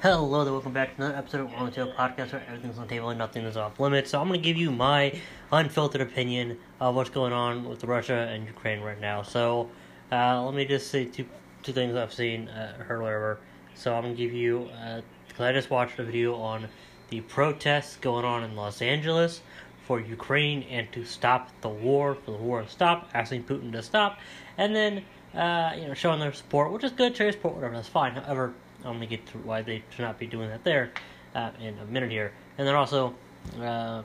Hello there, welcome back to another episode of One Tail Podcast where everything's on the table and nothing is off limits. So I'm going to give you my unfiltered opinion of what's going on with Russia and Ukraine right now. So let me just say two things I've seen, heard, whatever. So I'm going to give you, because I just watched a video on the protests going on in Los Angeles for Ukraine and to stop the war, for the war to stop, asking Putin to stop, and then showing their support, which is good, share support, whatever, that's fine. However, I'm going to get to why they should not be doing that there in a minute here. And then also, what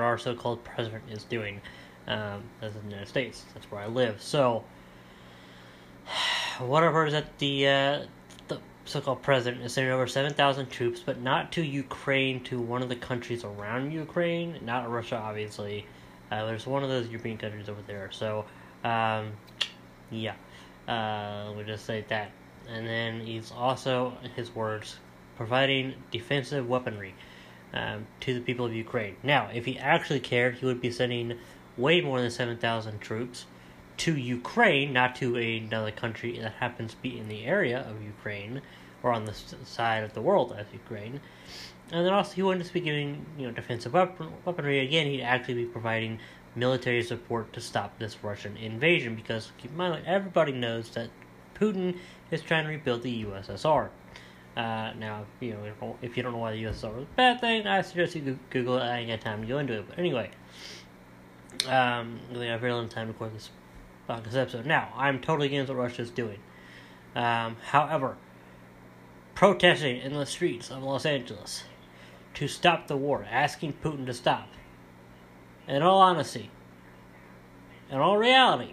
our so-called president is doing as in the United States. That's where I live. So, whatever is that the so-called president is sending over 7,000 troops, but not to Ukraine, to one of the countries around Ukraine. Not Russia, obviously. There's one of those European countries over there. So, yeah. We'll just say that. And then he's also, in his words, providing defensive weaponry to the people of Ukraine. Now, if he actually cared, he would be sending way more than 7,000 troops to Ukraine, not to another country that happens to be in the area of Ukraine, or on the side of the world as Ukraine. And then also, he wouldn't just be giving defensive weaponry. Again, he'd actually be providing military support to stop this Russian invasion, because keep in mind, everybody knows that Putin is trying to rebuild the USSR. Now, if you don't know why the USSR was a bad thing, I suggest you Google it. I ain't got time to go into it, but anyway, we have very little time to record this podcast episode. Now, I'm totally against what Russia is doing. However, protesting in the streets of Los Angeles to stop the war, asking Putin to stop. In all honesty, in all reality,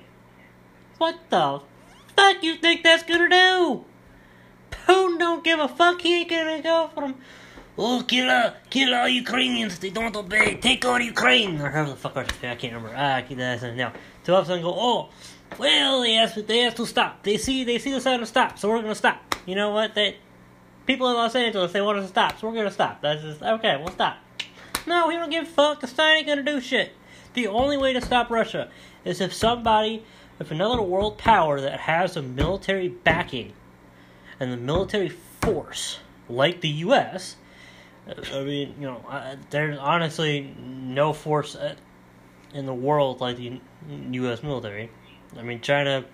what the fuck you think that's gonna do? Putin don't give a fuck. He ain't gonna go from, kill all Ukrainians if they don't obey, take over Ukraine, or whatever the fuck, I can't remember. I keep that asking now. To all of a sudden go, they asked to stop. They see the sign to stop, so we're gonna stop. You know what? That people in Los Angeles, they want us to stop, so we're gonna stop. That's just okay. We'll stop. No, he don't give a fuck. The Stein ain't gonna do shit. The only way to stop Russia is if somebody, if another world power that has the military backing and the military force, like the U.S., there's honestly no force in the world like the U.S. military. I mean, China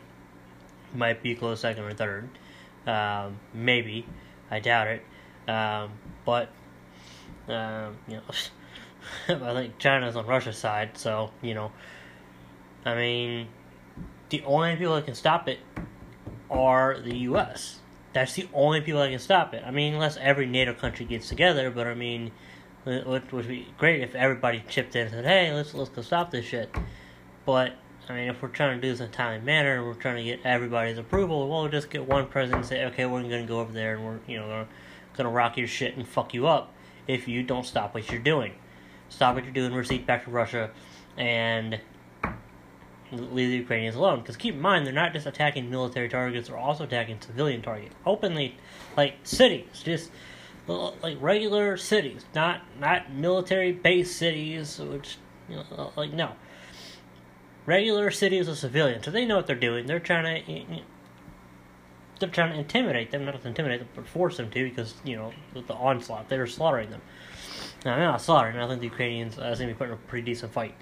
might be close second or third. Maybe. I doubt it. But... I think China's on Russia's side, so, the only people that can stop it are the U.S. That's the only people that can stop it. Unless every NATO country gets together, but it would be great if everybody chipped in and said, hey, let's go stop this shit. But, if we're trying to do this in a timely manner, and we're trying to get everybody's approval, we'll just get one president and say, okay, we're going to go over there and we're, going to rock your shit and fuck you up. If you don't stop what you're doing. Stop what you're doing, recede back to Russia, and leave the Ukrainians alone. Because keep in mind, they're not just attacking military targets, they're also attacking civilian targets. Openly, like cities, just like regular cities, not military-based cities, which, no. Regular cities with civilians, so they know what they're doing. They're trying to... They're trying to intimidate them, not to intimidate them, but force them to, because, with the onslaught, they were slaughtering them. Now, they're not slaughtering, I think the Ukrainians are going to be putting up a pretty decent fight,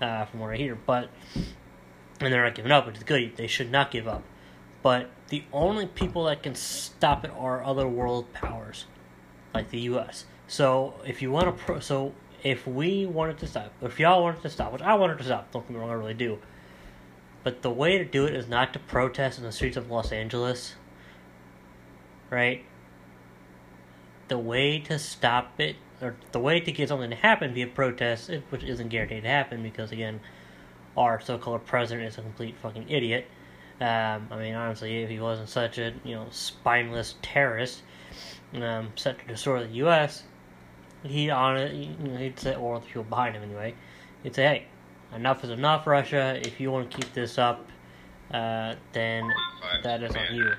from what I hear, and they're not giving up, which is good, they should not give up, but the only people that can stop it are other world powers, like the U.S., if we wanted to stop, if y'all wanted to stop, which I wanted to stop, don't get me wrong, I really do. But the way to do it is not to protest in the streets of Los Angeles, right? The way to stop it, or the way to get something to happen via protest, which isn't guaranteed to happen because, again, our so-called president is a complete fucking idiot. Honestly, if he wasn't such a, spineless terrorist set to destroy the U.S., he'd say, or the people behind him anyway, he'd say, hey, enough is enough, Russia. If you want to keep this up, then that is on you.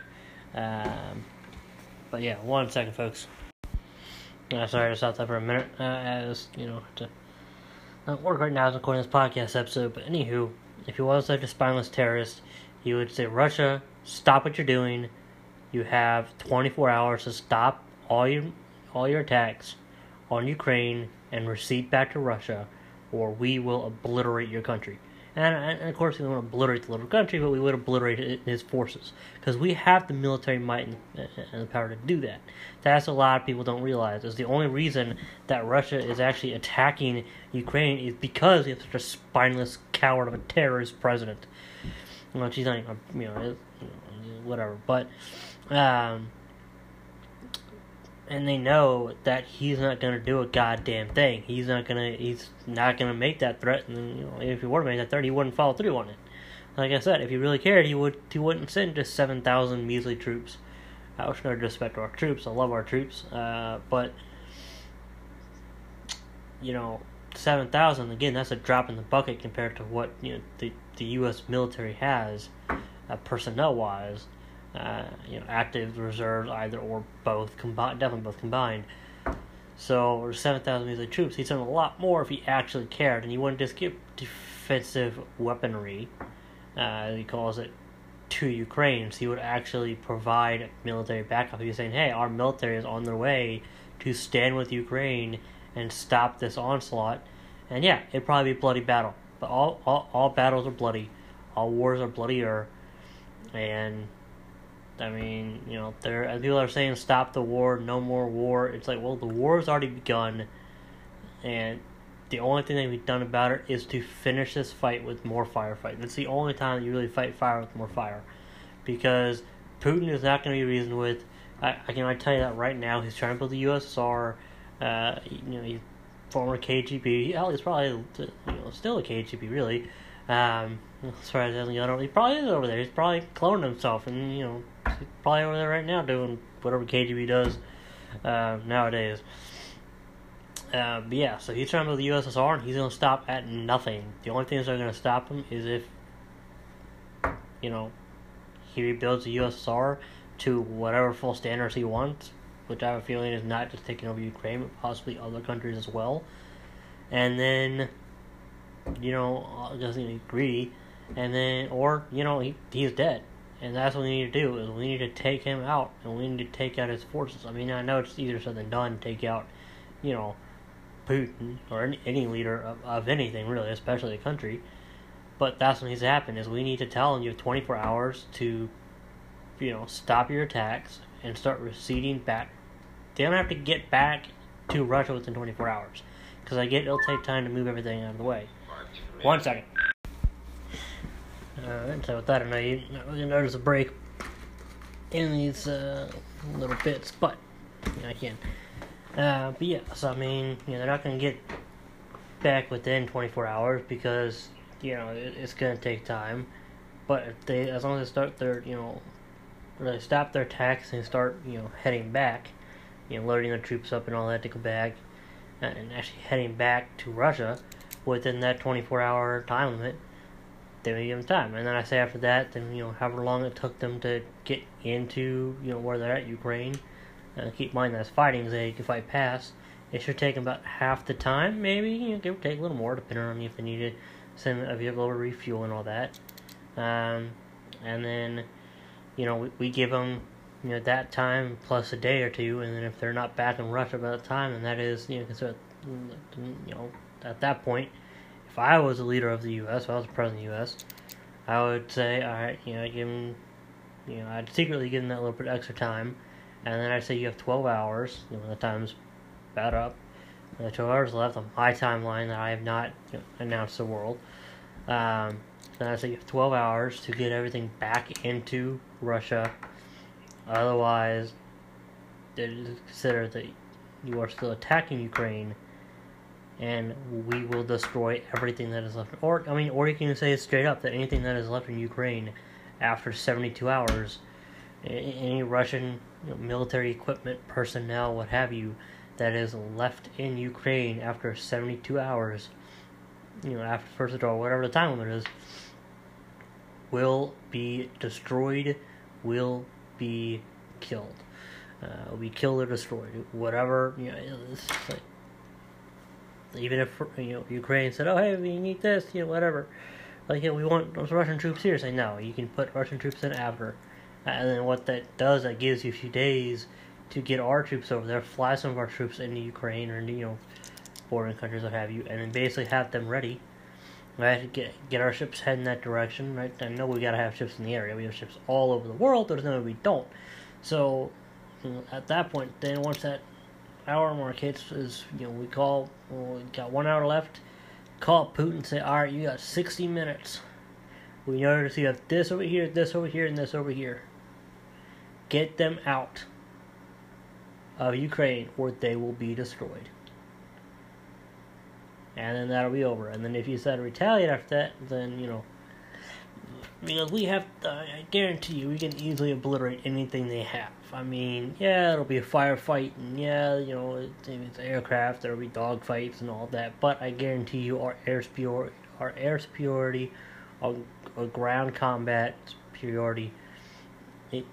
But yeah, one second, folks. Sorry, I just stopped that for a minute. To not work right now is recording this podcast episode. But anywho, if he was such a spineless terrorist, he would say, Russia, stop what you're doing. you have 24 hours to stop all your attacks on Ukraine and recede back to Russia, or we will obliterate your country. And of course, we don't want to obliterate the little country, but we would obliterate his forces. Because we have the military might and the power to do that. That's a lot of people don't realize. Is the only reason that Russia is actually attacking Ukraine is because it's such a spineless coward of a terrorist president. Well, she's not even, whatever. But, and they know that he's not going to do a goddamn thing. He's not going to make that threat. And if he were to make that threat, he wouldn't follow through on it. Like I said, if he really cared, he wouldn't send just 7,000 measly troops. I wish no disrespect to our troops. I love our troops. But, 7,000, again, that's a drop in the bucket compared to what, the U.S. military has, personnel-wise. Active reserves, either or both combined, definitely both combined. So, or 7,000 measly troops. He'd send a lot more if he actually cared, and he wouldn't just give defensive weaponry, as he calls it, to Ukraine. So he would actually provide military backup. He was saying, "Hey, our military is on their way to stand with Ukraine and stop this onslaught." And yeah, it'd probably be a bloody battle, but all battles are bloody, all wars are bloodier, and. I mean, as people are saying, stop the war, no more war. It's like, well, the war has already begun, and the only thing that can be done about it is to finish this fight with more firefight. That's the only time that you really fight fire with more fire, because Putin is not going to be reasoned with. I tell you that right now. He's trying to build the USSR. He's former KGB. He's probably still a KGB, really. Sorry, he probably is over there. He's probably cloned himself, and he's probably over there right now doing whatever KGB does nowadays. But yeah, so he's trying to go to the USSR, and he's gonna stop at nothing. The only things that are gonna stop him is if he rebuilds the USSR to whatever full standards he wants, which I have a feeling is not just taking over Ukraine, but possibly other countries as well. And then. Doesn't even greedy, and then, or, he's dead, and that's what we need to do, is we need to take him out, and we need to take out his forces. I mean, I know it's easier said than done to take out, Putin, or any leader of anything, really, especially a country, but that's what needs to happen, is we need to tell him, you have 24 hours to, stop your attacks, and start receding back. They don't have to get back to Russia within 24 hours, because I get it'll take time to move everything out of the way. 1 second. So with that, I know you not really notice a break in these little bits, but I can. But yeah, so I mean, they're not going to get back within 24 hours because it's going to take time. But if they, as long as they start their, really stop their attacks and start heading back, loading their troops up and all that to go back, and actually heading back to Russia. Within that 24-hour time limit, they would give them time. And then I say after that, then, however long it took them to get into, where they're at, Ukraine. Keep in mind that's fighting, they can fight past. It should take them about half the time, maybe, give or take a little more, depending on if they need to send a vehicle to refuel and all that. And then, we give them, that time plus a day or two, and then if they're not back in Russia by that time, then that is, considered, at that point, if I was the leader of the U.S., if I was the president of the U.S., I would say, all right, give him, I'd secretly give him that little bit extra time, and then I'd say you have 12 hours, the time's about up, 12 hours left on my timeline that I have not announced to the world, then I'd say you have 12 hours to get everything back into Russia, otherwise, it is considered that you are still attacking Ukraine, and we will destroy everything that is left. Or you can say it straight up that anything that is left in Ukraine after 72 hours, any Russian military equipment, personnel, what have you, that is left in Ukraine after 72 hours, after first withdrawal, whatever the time limit is, will be destroyed, will be killed. Will be killed or destroyed. Whatever, it's like, even if Ukraine said, "Oh, hey, we need this," whatever. Like, we want those Russian troops here. Say, no, you can put Russian troops in after. And then what that does, that gives you a few days to get our troops over there, fly some of our troops into Ukraine or into, bordering countries, what have you, and then basically have them ready, right? Get our ships heading that direction, right? I know we gotta have ships in the area. We have ships all over the world. There's no way we don't. So at that point, then once that hour mark hits, is we call. Well, we got 1 hour left. Call up Putin and say, all right, you got 60 minutes. We notice you have this over here, this over here, and this over here. Get them out of Ukraine, or they will be destroyed. And then that'll be over. And then if you decide to retaliate after that, then, because we have, I guarantee you, we can easily obliterate anything they have. I mean, yeah, it'll be a firefight, and yeah, it's aircraft, there'll be dogfights and all that, but I guarantee you our air superiority, our ground combat superiority, it's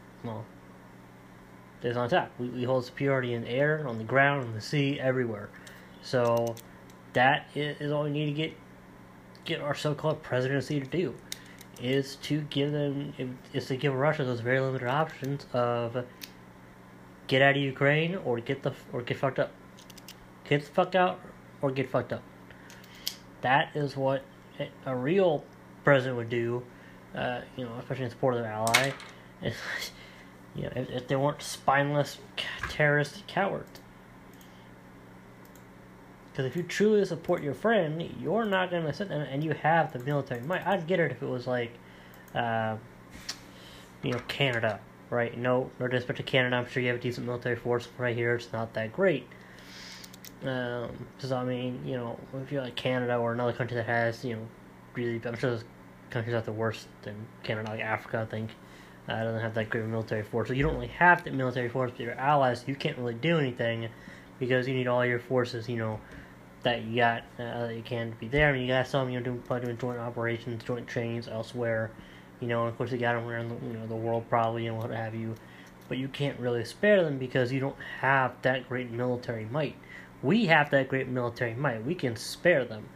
on top. We hold superiority in the air, on the ground, on the sea, everywhere. So that is all we need to get our so-called presidency to do. is to give Russia those very limited options of get out of Ukraine or get fucked up. Get the fuck out or get fucked up. That is what a real president would do, especially in support of their ally. If they weren't spineless terrorist cowards. Because if you truly support your friend, you're not going to sit there, and you have the military might. I'd get it if it was like, Canada, right? No disrespect to Canada. I'm sure you have a decent military force right here. It's not that great. Because, if you're like Canada or another country that has, really, I'm sure those countries are the worst than Canada, like Africa, I think. Doesn't have that great of a military force. So you don't really have the military force, but your allies, you can't really do anything because you need all your forces, that you got, that you can be there. I mean, you got some, doing joint operations, joint trainings elsewhere, and of course you got them around the world probably, and what have you, but you can't really spare them because you don't have that great military might. We have that great military might. We can spare them.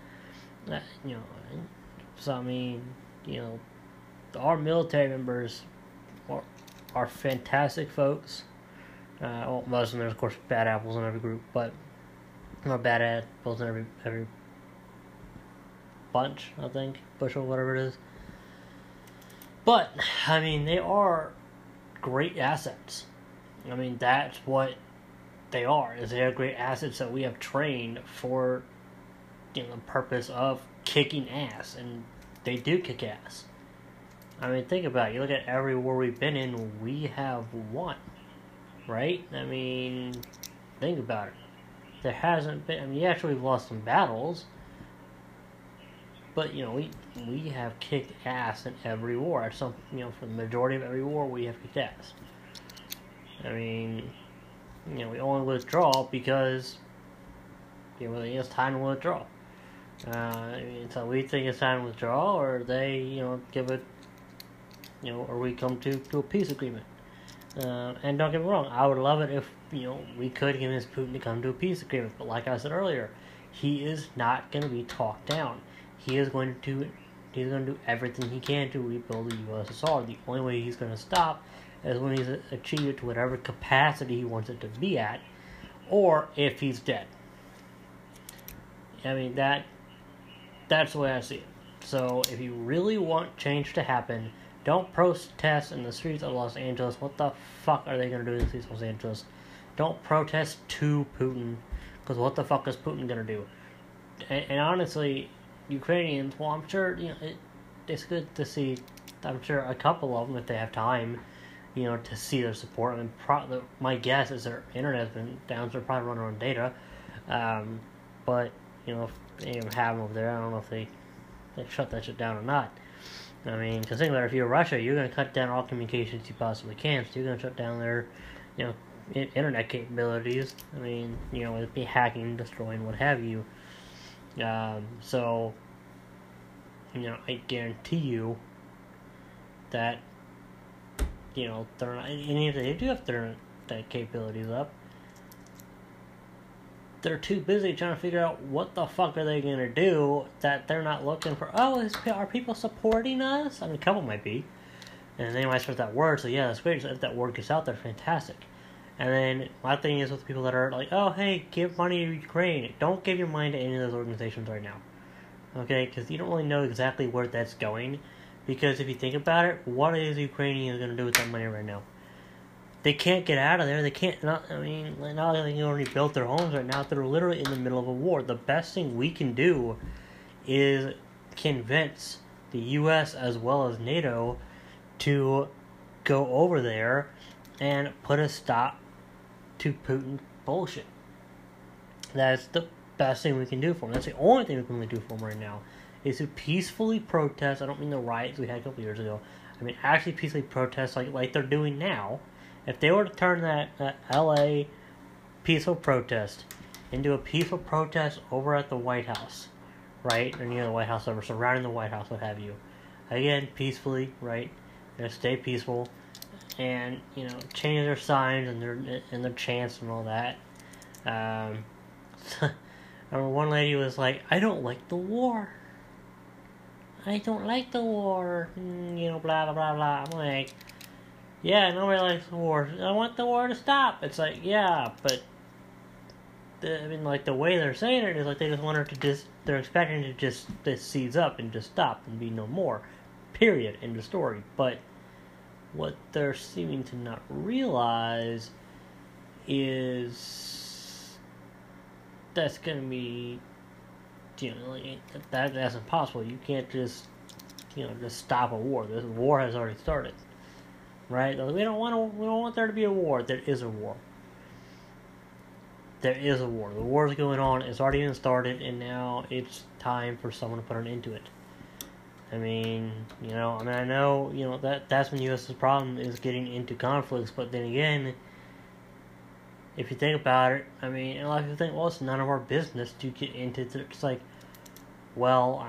Our military members are fantastic folks. Most of them, there's of course bad apples in every group, but not bad apples in every bunch, I think, bushel, whatever it is. But they are great assets. That's what they are. Is they are great assets that we have trained for, the purpose of kicking ass, and they do kick ass. Think about it. You look at every war we've been in, we have won. Right? Think about it. There hasn't been... we've lost some battles. But, we have kicked ass in every war. For the majority of every war, we have kicked ass. We only withdraw because... it's time to withdraw. So we think it's time to withdraw, or they, give it... or we come to a peace agreement. And don't get me wrong, I would love it if, we could convince Putin to come to a peace agreement. But like I said earlier, he is not going to be talked down. He's going to do everything he can to rebuild the USSR. The only way he's going to stop is when he's achieved it to whatever capacity he wants it to be at, or if he's dead. That's the way I see it. So if you really want change to happen, don't protest in the streets of Los Angeles. What the fuck are they going to do in the streets of Los Angeles? Don't protest to Putin, because what the fuck is Putin going to do? And honestly, Ukrainians, well, I'm sure, it's good to see, I'm sure, a couple of them, if they have time, to see their support. My guess is their internet's been down, so they're probably running on data. But, if they even have them over there, I don't know if they shut that shit down or not. Because think about it, if you're Russia, you're going to cut down all communications you possibly can, so you're going to shut down their, internet capabilities. It'd be hacking, destroying, what have you. I guarantee you that, they're not, and if they do have their internet capabilities up, they're too busy trying to figure out what the fuck are they going to do that they're not looking for. Are people supporting us? A couple might be. and they might spread that word, so yeah, that's great. So if that word gets out there, fantastic. And then my thing is with people that are like, oh, hey, give money to Ukraine. Don't give your money to any of those organizations right now. Okay, because you don't really know exactly where that's going. Because if you think about it, what is Ukrainians going to do with that money right now? They can't get out of there. They can't, now they've already built their homes right now. They're literally in the middle of a war. The best thing we can do is convince the U.S. as well as NATO to go over there and put a stop to Putin bullshit. That's the best thing we can do for him. That's the only thing we can really do for him right now, is to peacefully protest. I don't mean the riots we had a couple years ago. I mean actually peacefully protest like they're doing now. If they were to turn that LA peaceful protest into a peaceful protest over at the White House, right? Or near the White House, over surrounding the White House, what have you. Again, peacefully, right? You know, stay peaceful. And, you know, change their signs and their chants and all that. One lady was like, I don't like the war. I don't like the war. You know, blah, blah, blah, blah. I'm like, yeah, nobody likes the war. I want the war to stop. It's like, yeah, but the way they're saying it is like they just want her to just, they're expecting to just seize up and just stop and be no more. Period. End of story. But what they're seeming to not realize is that's going to be, you know, that's impossible. You can't just, you know, just stop a war. This war has already started, right? We don't want there to be a war. There is a war. There is a war. The war is going on. It's already been started, and now it's time for someone to put an end to it. I know, you know, that's when the U.S.'s problem is getting into conflicts, but then again, if you think about it, a lot of people think, well, it's none of our business to get into it. It's like, well,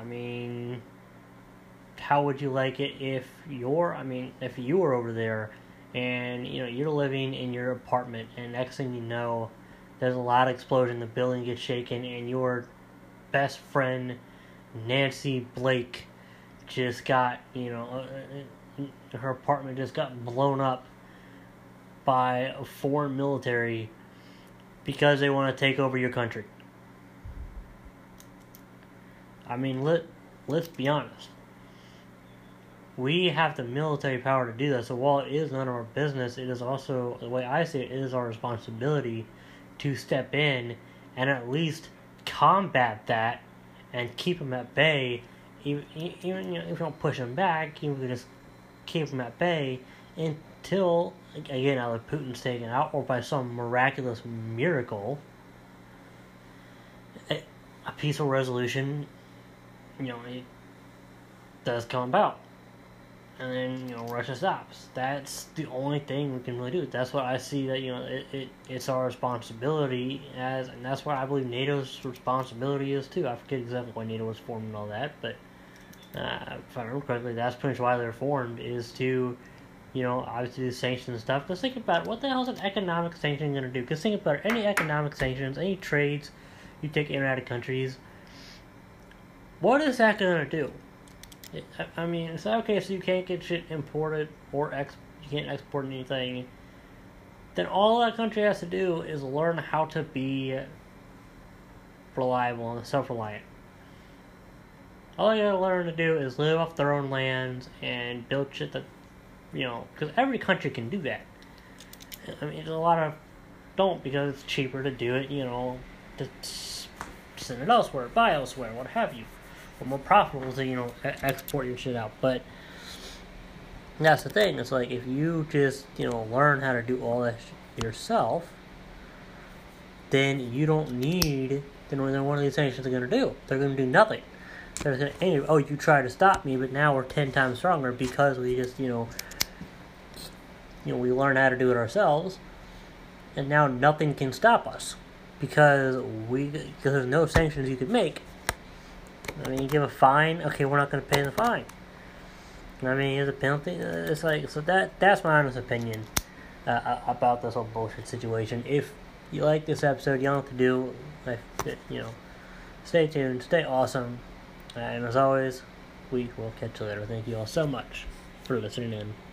how would you like it if if you were over there and, you know, you're living in your apartment and next thing you know, there's a lot of explosion, the building gets shaken, and your best friend, Nancy Blake, just got, you know, her apartment just got blown up by a foreign military because they want to take over your country. Let's be honest. We have the military power to do that, so while it is none of our business, it is also, the way I see it, it is our responsibility to step in and at least combat that and keep them at bay. Even you know, if you don't push them back, you can just keep them at bay until, again, either Putin's taken out or by some miraculous miracle, a peaceful resolution, you know, it does come about. And then, you know, Russia stops. That's the only thing we can really do. That's what I see that, you know, it's our responsibility as, and that's what I believe NATO's responsibility is too. I forget exactly why NATO was formed and all that, but if I remember correctly, that's pretty much why they're formed, is to, you know, obviously do sanctions and stuff. Because think about it, what the hell is an economic sanction going to do? Because think about it, any economic sanctions, any trades you take in and out of countries, what is that going to do? It's okay, so you can't get shit imported or you can't export anything. Then all that country has to do is learn how to be reliable and self-reliant. All they gotta learn to do is live off their own lands and build shit that, you know, because every country can do that. There's a lot of don't, because it's cheaper to do it, you know, to send it elsewhere, buy elsewhere, what have you. Or more profitable to, you know, export your shit out. But that's the thing. It's like, if you just, you know, learn how to do all that yourself, then you don't need, then one of these sanctions are going to do. They're going to do nothing. They're going to, oh, you tried to stop me, but now we're 10 times stronger because we just, you know, we learned how to do it ourselves. And now nothing can stop us because there's no sanctions you could make. You give a fine, okay, we're not going to pay the fine. Here's a penalty. It's like, so that's my honest opinion about this whole bullshit situation. If you like this episode, you don't have to do, you know, stay tuned, stay awesome, and as always, we will catch you later. Thank you all so much for listening in.